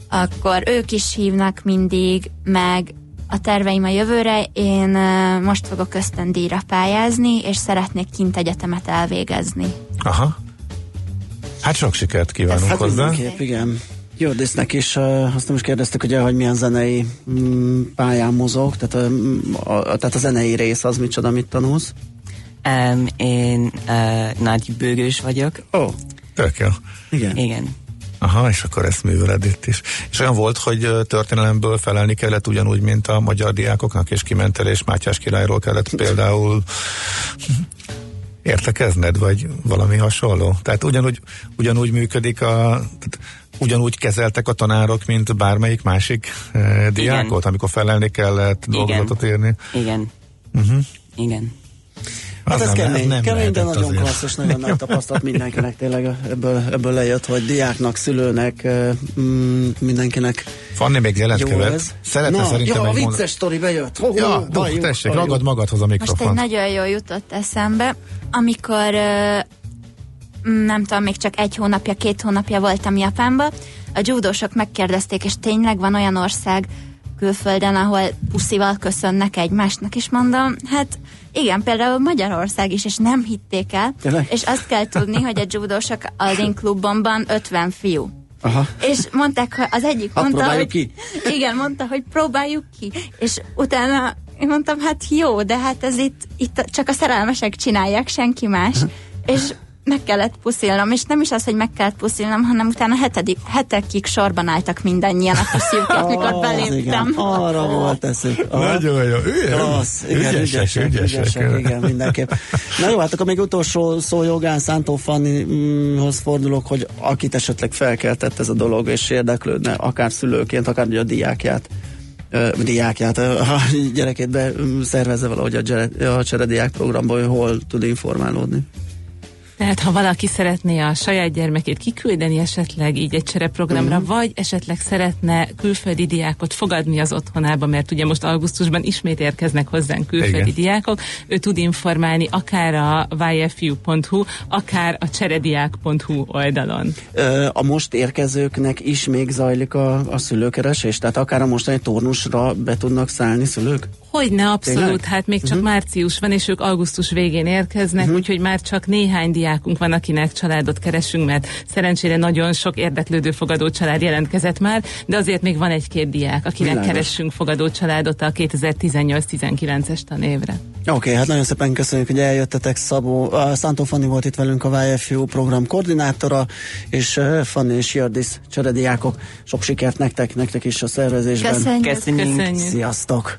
Akkor ők is hívnak mindig, meg a terveim a jövőre, én most fogok ösztöndíjra pályázni, és szeretnék kint egyetemet elvégezni. Aha. Hát sok sikert kívánunk hát hozzá. Kép, igen. Jördisznek is, azt nem is kérdeztük, hogy, hogy milyen zenei pályán mozog, tehát a, a, tehát a zenei rész az micsoda, mit tanulsz? Um, én uh, nagy bőgős vagyok. Ó, oh, tök jó. Igen. Igen. Aha, és akkor ezt műveled itt is. És olyan volt, hogy történelemből felelni kellett ugyanúgy, mint a magyar diákoknak, és kimentél, és Mátyás királyról kellett például... értekezned, vagy valami hasonló? Tehát ugyanúgy, ugyanúgy működik a... ugyanúgy kezeltek a tanárok, mint bármelyik másik eh, diákot, igen. Amikor felelni kellett dolgozatot írni. Igen. Uh-huh. Igen. Hát ez kemény, kemény, de nagyon klasszos, nagyon nagy tapasztalat mindenkinek, tényleg ebből, ebből lejött, hogy diáknak, szülőnek, mm, mindenkinek. Fanni még jelentkezett. Szeretne no, szerintem ja, egy vicces mond... sztori bejött. Ho, ho, ja, duh, jó, tessék, ragad magadhoz a mikrofont. Most egy nagyon jól jutott eszembe, amikor nem tudom, még csak egy hónapja, két hónapja voltam Japánba, a judósok megkérdezték, és tényleg van olyan ország külföldön, ahol puszival köszönnek egymásnak, és mondom, hát igen, például Magyarország is, és nem hitték el, tényleg? És azt kell tudni, hogy a judósok az én klubomban ötven fiú. Aha. És mondták, hogy az egyik ha, mondta, hogy ki. Igen, mondta, hogy próbáljuk ki, és utána én mondtam, hát jó, de hát ez itt, itt csak a szerelmesek csinálják, senki más, és meg kellett puszilnom, és nem is az, hogy meg kellett puszilnom, hanem utána hetedik, hetekig sorban álltak mindannyian a puszilket, mikor beléptem. Arra volt eszük. Nagyon jó, ügyesek, ügyesek. Igen, mindenképp. Na jó, hát akkor még utolsó szó jogán Szántó Fannihoz fordulok, hogy akit esetleg felkeltett ez a dolog, és érdeklődne, akár szülőként, akár ugye a diákját, diákját, a gyerekét beszervezze valahogy a cserediák programban, hogy hol tud informálódni. Tehát, ha valaki szeretné a saját gyermekét kiküldeni esetleg így egy csereprogramra, uh-huh. vagy esetleg szeretne külföldi diákot fogadni az otthonába, mert ugye most augusztusban ismét érkeznek hozzánk külföldi igen. diákok, ő tud informálni akár a y f u pont h u, akár a cserediák pont h u oldalon. A most érkezőknek is még zajlik a, a szülőkeresés? Tehát akár a mostani turnusra be tudnak szállni szülők? Hogyne, abszolút, tényleg? Hát még csak uh-huh. március van, és ők augusztus végén érkeznek, uh-huh. úgyhogy már csak néhány diákunk van, akinek családot keresünk, mert szerencsére nagyon sok érdeklődő fogadó család jelentkezett már, de azért még van egy-két diák, akinek Világos. keressünk fogadó családot a kétezer-tizennyolc-tizenkilences tanévre. Oké, okay, hát nagyon szépen köszönjük, hogy eljöttetek. Szabó, uh, Szántó Fanni volt itt velünk, a Y F U program koordinátora, és uh, Fanni és Jördisz cserediákok. Sok sikert nektek, nektek is a szervezésben. Köszönjük. Köszönjük. Köszönjük. Sziasztok!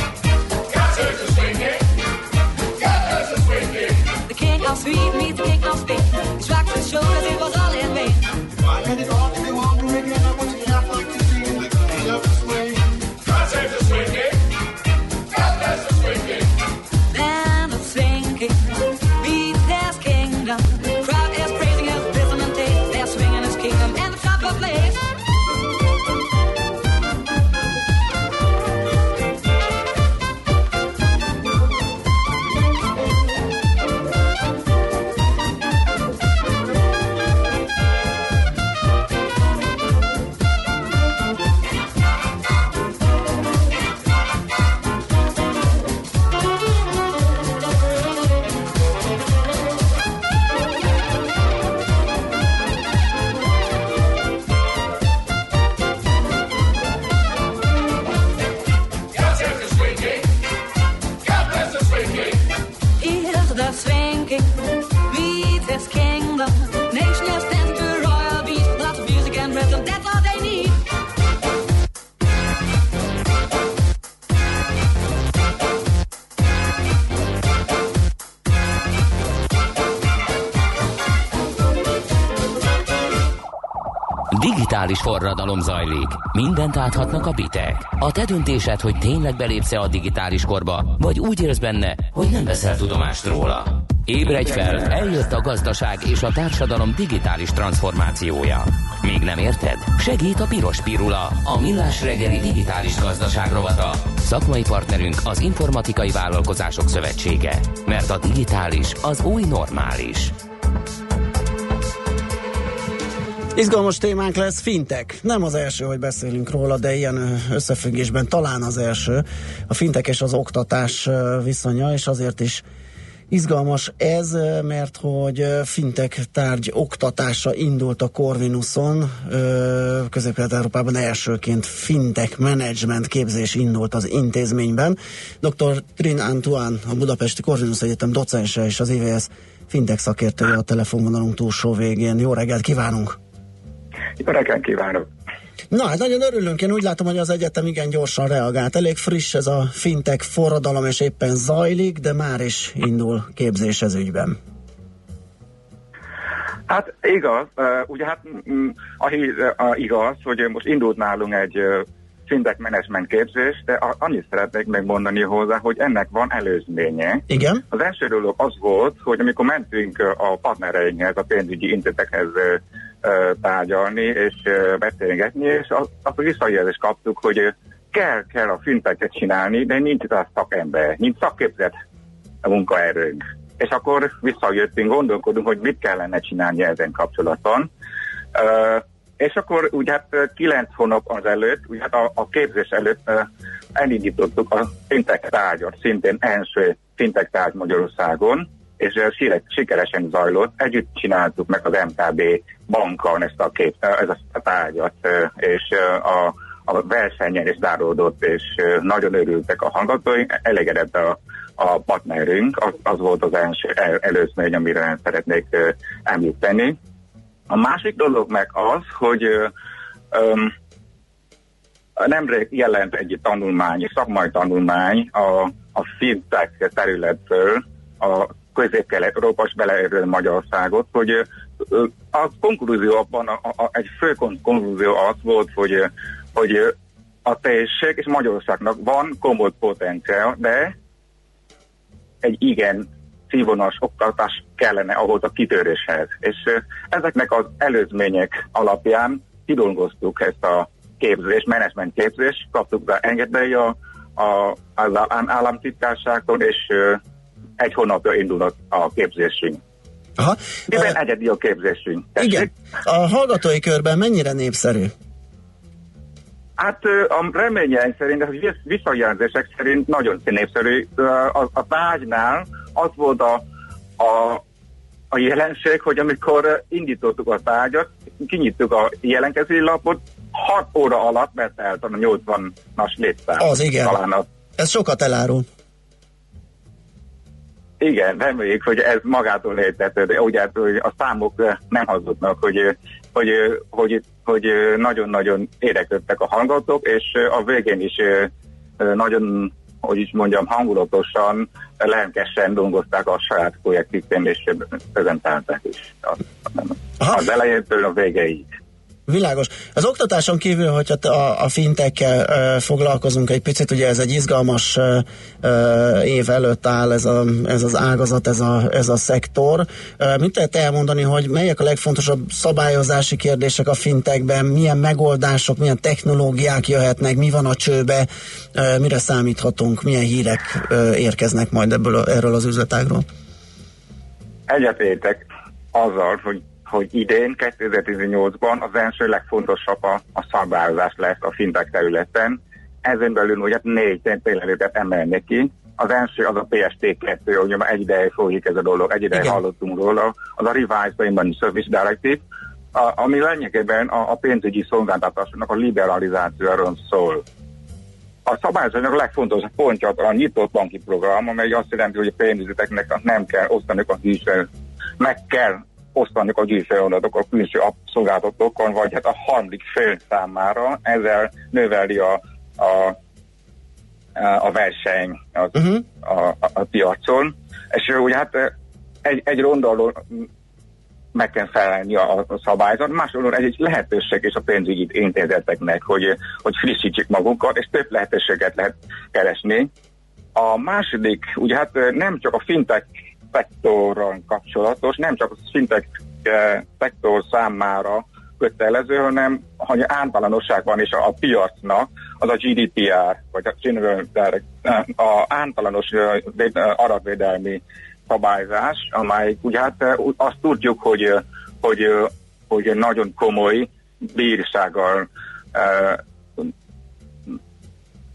Digitális forradalom zajlik. Mindent áthatnak a bitek. A te döntésed, hogy tényleg belépsz-e a digitális korba, vagy úgy élsz benne, hogy nem veszel tudomást róla. Ébredj fel, eljött a gazdaság és a társadalom digitális transformációja. Még nem érted? Segít a Piros Pirula, a Millás reggeli digitális gazdaság rovata. Szakmai partnerünk az Informatikai Vállalkozások Szövetsége. Mert a digitális az új normális. Izgalmas témánk lesz, fintech. Nem az első, hogy beszélünk róla, de ilyen összefüggésben talán az első. A fintech és az oktatás viszonya, és azért is izgalmas ez, mert hogy fintech tárgy oktatása indult a Corvinuson. Közép-Kelet-Európában elsőként fintech menedzsment képzés indult az intézményben. doktor Trinh Anh Tuan, a Budapesti Corvinus Egyetem docense és az E V S fintech szakértője a telefonvonalunk túlsó végén. Jó reggelt kívánunk! Jó reggelt kívánok! Na, hát nagyon örülünk, én úgy látom, hogy az egyetem igen gyorsan reagált. Elég friss ez a fintech forradalom, és éppen zajlik, de már is indul képzés ez ügyben. Hát igaz, ugye hát ahhoz igaz, hogy most indult nálunk egy fintech management képzés, de annyit szeretnék még mondani hozzá, hogy ennek van előzménye. Igen. Az első dolog az volt, hogy amikor mentünk a partnereinkhez, a pénzügyi intézetekhez tárgyalni és beszélgetni, és azt a visszajelzést kaptuk, hogy kell, kell a finteket csinálni, de nincs az szakember, nincs szakképzett a munkaerőnk. És akkor visszajöttünk, gondolkodunk, hogy mit kellene csinálni ezen kapcsolatban. Uh, és akkor ugye hát kilenc hónap az előtt, ugye hát a, a képzés előtt uh, elindítottuk a fintech tárgyat, szintén első fintech tárgy Magyarországon, és uh, sikeresen zajlott. Együtt csináltuk meg az em ká bé bankon ezt a, kép, uh, ezt a tárgyat, uh, és uh, a, a versenyen is záródott, és uh, nagyon örültek a hallgatói, elégedett a a partnerünk, az, az volt az első el, előzmény, amire szeretnék uh, említeni. A másik dolog meg az, hogy uh, um, nemrég jelent egy tanulmány, egy szakmai tanulmány a, a fintech területről, a közép-kelet-európa és beleértve Magyarországot, hogy uh, a konklúzió abban, a, a, egy fő konklúzió az volt, hogy, hogy a térség és Magyarországnak van komoly potenciál, de egy igen színvonalas oktatás kellene ahhoz a kitöréshez. És ezeknek az előzmények alapján kidolgoztuk ezt a képzést, menedzsment képzést, kaptuk be engedély a, a, az államtitkárságtól, és egy hónapja indulott a képzésünk. Aha. Miben uh, egyedi a képzésünk? Tessék? Igen. A hallgatói körben mennyire népszerű? Hát a reményeink szerint, a visszajelzések szerint nagyon népszerű. A, a tárgynál az volt a, a, a jelenség, hogy amikor indítottuk a tárgyat, kinyittuk a jelentkezési lapot, hat óra alatt betelt a nyolcvanas létszám. Az igen. Talán az... Ez sokat elárul. Igen, reméljük, hogy ez magától értető, de ugye a számok nem hazudnak, hogy hogy, hogy, hogy nagyon-nagyon érdeklődtek a hallgatók, és a végén is nagyon, hogy is mondjam, hangulatosan, lelkesen dolgozták a saját projektjükben, és prezentálták is az elejétől a végéig. Világos. Az oktatáson kívül, hogyha a, a fintekkel e, foglalkozunk egy picit, ugye ez egy izgalmas e, év előtt áll ez, a, ez az ágazat, ez a, ez a szektor. E, mit lehet elmondani, hogy melyek a legfontosabb szabályozási kérdések a fintekben, milyen megoldások, milyen technológiák jöhetnek, mi van a csőbe, e, mire számíthatunk, milyen hírek e, érkeznek majd ebből a, erről az üzletágról? Egyetértek azzal, hogy hogy idén, kétezer-tizennyolcban az első legfontosabb a, a szabályozás lesz a fintech területen. Ezen belül ugye négy területet emelni ki. Az első az a pé es dé kettő, ugye már egy ideje folyik ez a dolog, egy ideje hallottunk róla, az a Revised Payment Service Directive, a, ami lényegében a, a pénzügyi szolgáltatásnak a liberalizációról szól. A szabályozásnak a legfontosabb pontja a nyitott banki program, amely azt jelenti, hogy a pénzügyeknek nem kell osztani a hűsőt, meg kell osztanak a gyűjtőadatok a külső szolgáltatókon, vagy hát a harmadik fél számára, ezzel növeli a, a, a verseny az, uh-huh. a, a, a piacon. És ugye hát egy, egy rondalon meg kell felelni a, a szabályzat, másról egy lehetőség és a pénzügyi intézeteknek, hogy, hogy frissítsék magukat, és több lehetőséget lehet keresni. A második, ugye hát nem csak a fintech szektorral kapcsolatos, nem csak a fintech eh, szektor számára kötelező, hanem hogy általánosságban is a, a piacnak az a gé dé pé er, vagy a General Direct, a általános adatvédelmi szabályzás, amely ugye hát azt tudjuk, hogy, hogy, hogy nagyon komoly bírsággal eh,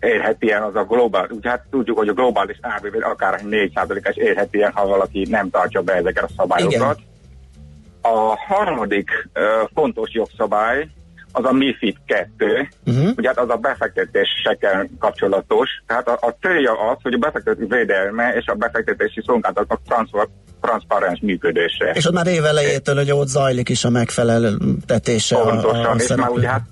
érheti el az a globális, ugye hát tudjuk, hogy a globális árvévény akár négy százalékos érheti el, ha valaki nem tartja be ezeket a szabályokat. Igen. A harmadik uh, fontos jogszabály az a MIFID kettő, uh-huh. ugye hát az a befektetésekkel kapcsolatos, tehát a, a célja az, hogy a befektetés védelme és a befektetési szolgáltatások transzpa- transzparens működése. És ott már év elejétől, hogy ott zajlik is a megfeleltetése. Pontosan, a, a és már ugye hát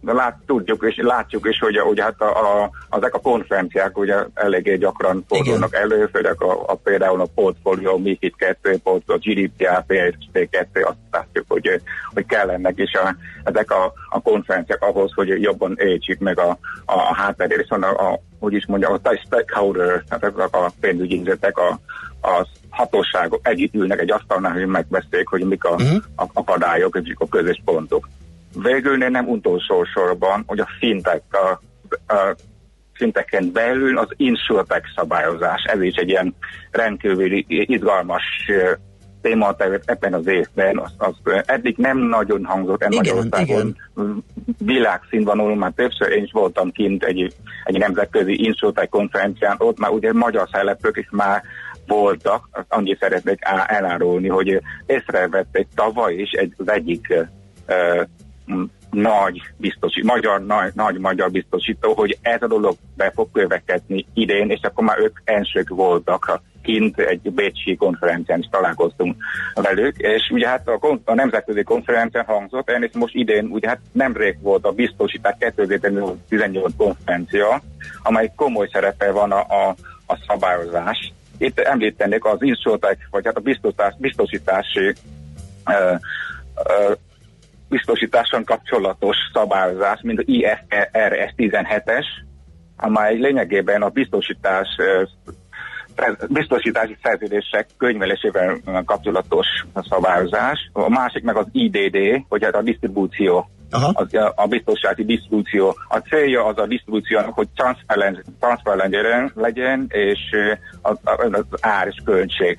de lát, tudjuk és látjuk is, hogy, hogy hát a, a, ezek a konferenciák ugye eléggé gyakran fordulnak elő, főleg a, a például a portfólió MIFID kettő, a G D P R, P S D kettő, azt látjuk, hogy, hogy kellenek is a, ezek a, a konferenciák ahhoz, hogy jobban értsük meg a, a, a hátterét, hiszen a, a, hogy is mondjam, a stakeholder, tehát a pénzügyintézetek, a az hatóságok együtt ülnek egy asztalnál, hogy megbeszéljük, hogy mik a, uh-huh. a akadályok, és mik a közös pontok. Végül nem utolsó sorban, hogy a fintek, a, a finteken belül az insurtech szabályozás. Ez is egy ilyen rendkívül izgalmas téma, tehát ebben az évben az, az eddig nem nagyon hangzott el Magyarországon világszínvonalon, már többször én is voltam kint egy, egy nemzetközi insurtech konferencián, ott már ugye magyar szereplők is már voltak, annyit szeretnék elárulni, hogy észrevették tavaly is egy, az egyik uh, nagy biztosító, magyar, nagy, nagy magyar biztosító, hogy ez a dolog be fog következni idén, és akkor már ők elsők voltak kint egy bécsi konferencián, is találkoztunk velük, és ugye hát a, kon- a nemzetközi konferencián hangzott, és most idén, ugye hát nemrég volt a biztosítás kétezer-tizennyolc konferencia, amely komoly szerepe van a, a, a szabályozás. Itt említenék az insurtech, vagy hát a biztosítás, biztosítási uh, uh, biztosításon kapcsolatos szabályozás, mint az I F R S tizenhetes, amely lényegében a biztosítás uh, biztosítási szerződések könyvelésével kapcsolatos szabályozás. A másik meg az I D D, vagy hát a disztribúció. Az, a biztosítási disztribúció. A célja az a disztribúciónak, hogy transzparens legyen, és az, az ár és költség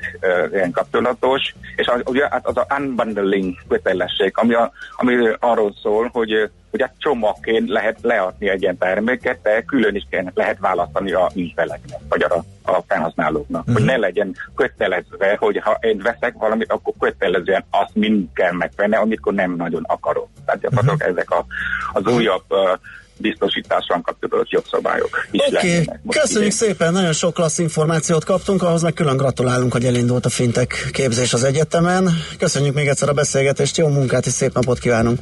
ilyen kapcsolatos, és az, az az unbundling kötelesség, ami, a, ami arról szól, hogy hogy a csomagként lehet leadni egy ilyen terméket, de külön is lehet választani a ügyfeleknek, vagy a, a felhasználóknak. Mm-hmm. Hogy ne legyen kötelezve, hogy ha én veszek valamit, akkor kötelezően azt mind kell megvenni, amikor nem nagyon akarok. Tehát gyakorlatilag mm-hmm. ezek a, az újabb uh, biztosításon kapcsolatos jogszabályok is okay. lennének. Oké, köszönjük idén. Szépen, nagyon sok klassz információt kaptunk, ahhoz meg külön gratulálunk, hogy elindult a fintech képzés az egyetemen. Köszönjük még egyszer a beszélgetést, jó munkát és szép napot kívánunk!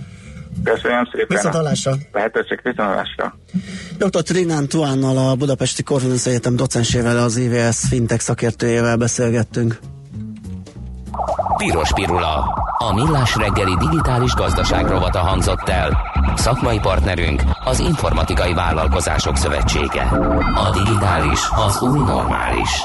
Köszönöm szépen. Viszonthallásra. Lehetőség viszonthallásra. doktor Trinh Anh Tuannal, a Budapesti Corvinus Egyetem docensével, az E V S fintech szakértőjével beszélgettünk. Piros pirula. A Millás reggeli digitális gazdaság rovata hangzott el. Szakmai partnerünk az Informatikai Vállalkozások Szövetsége. A digitális az új normális.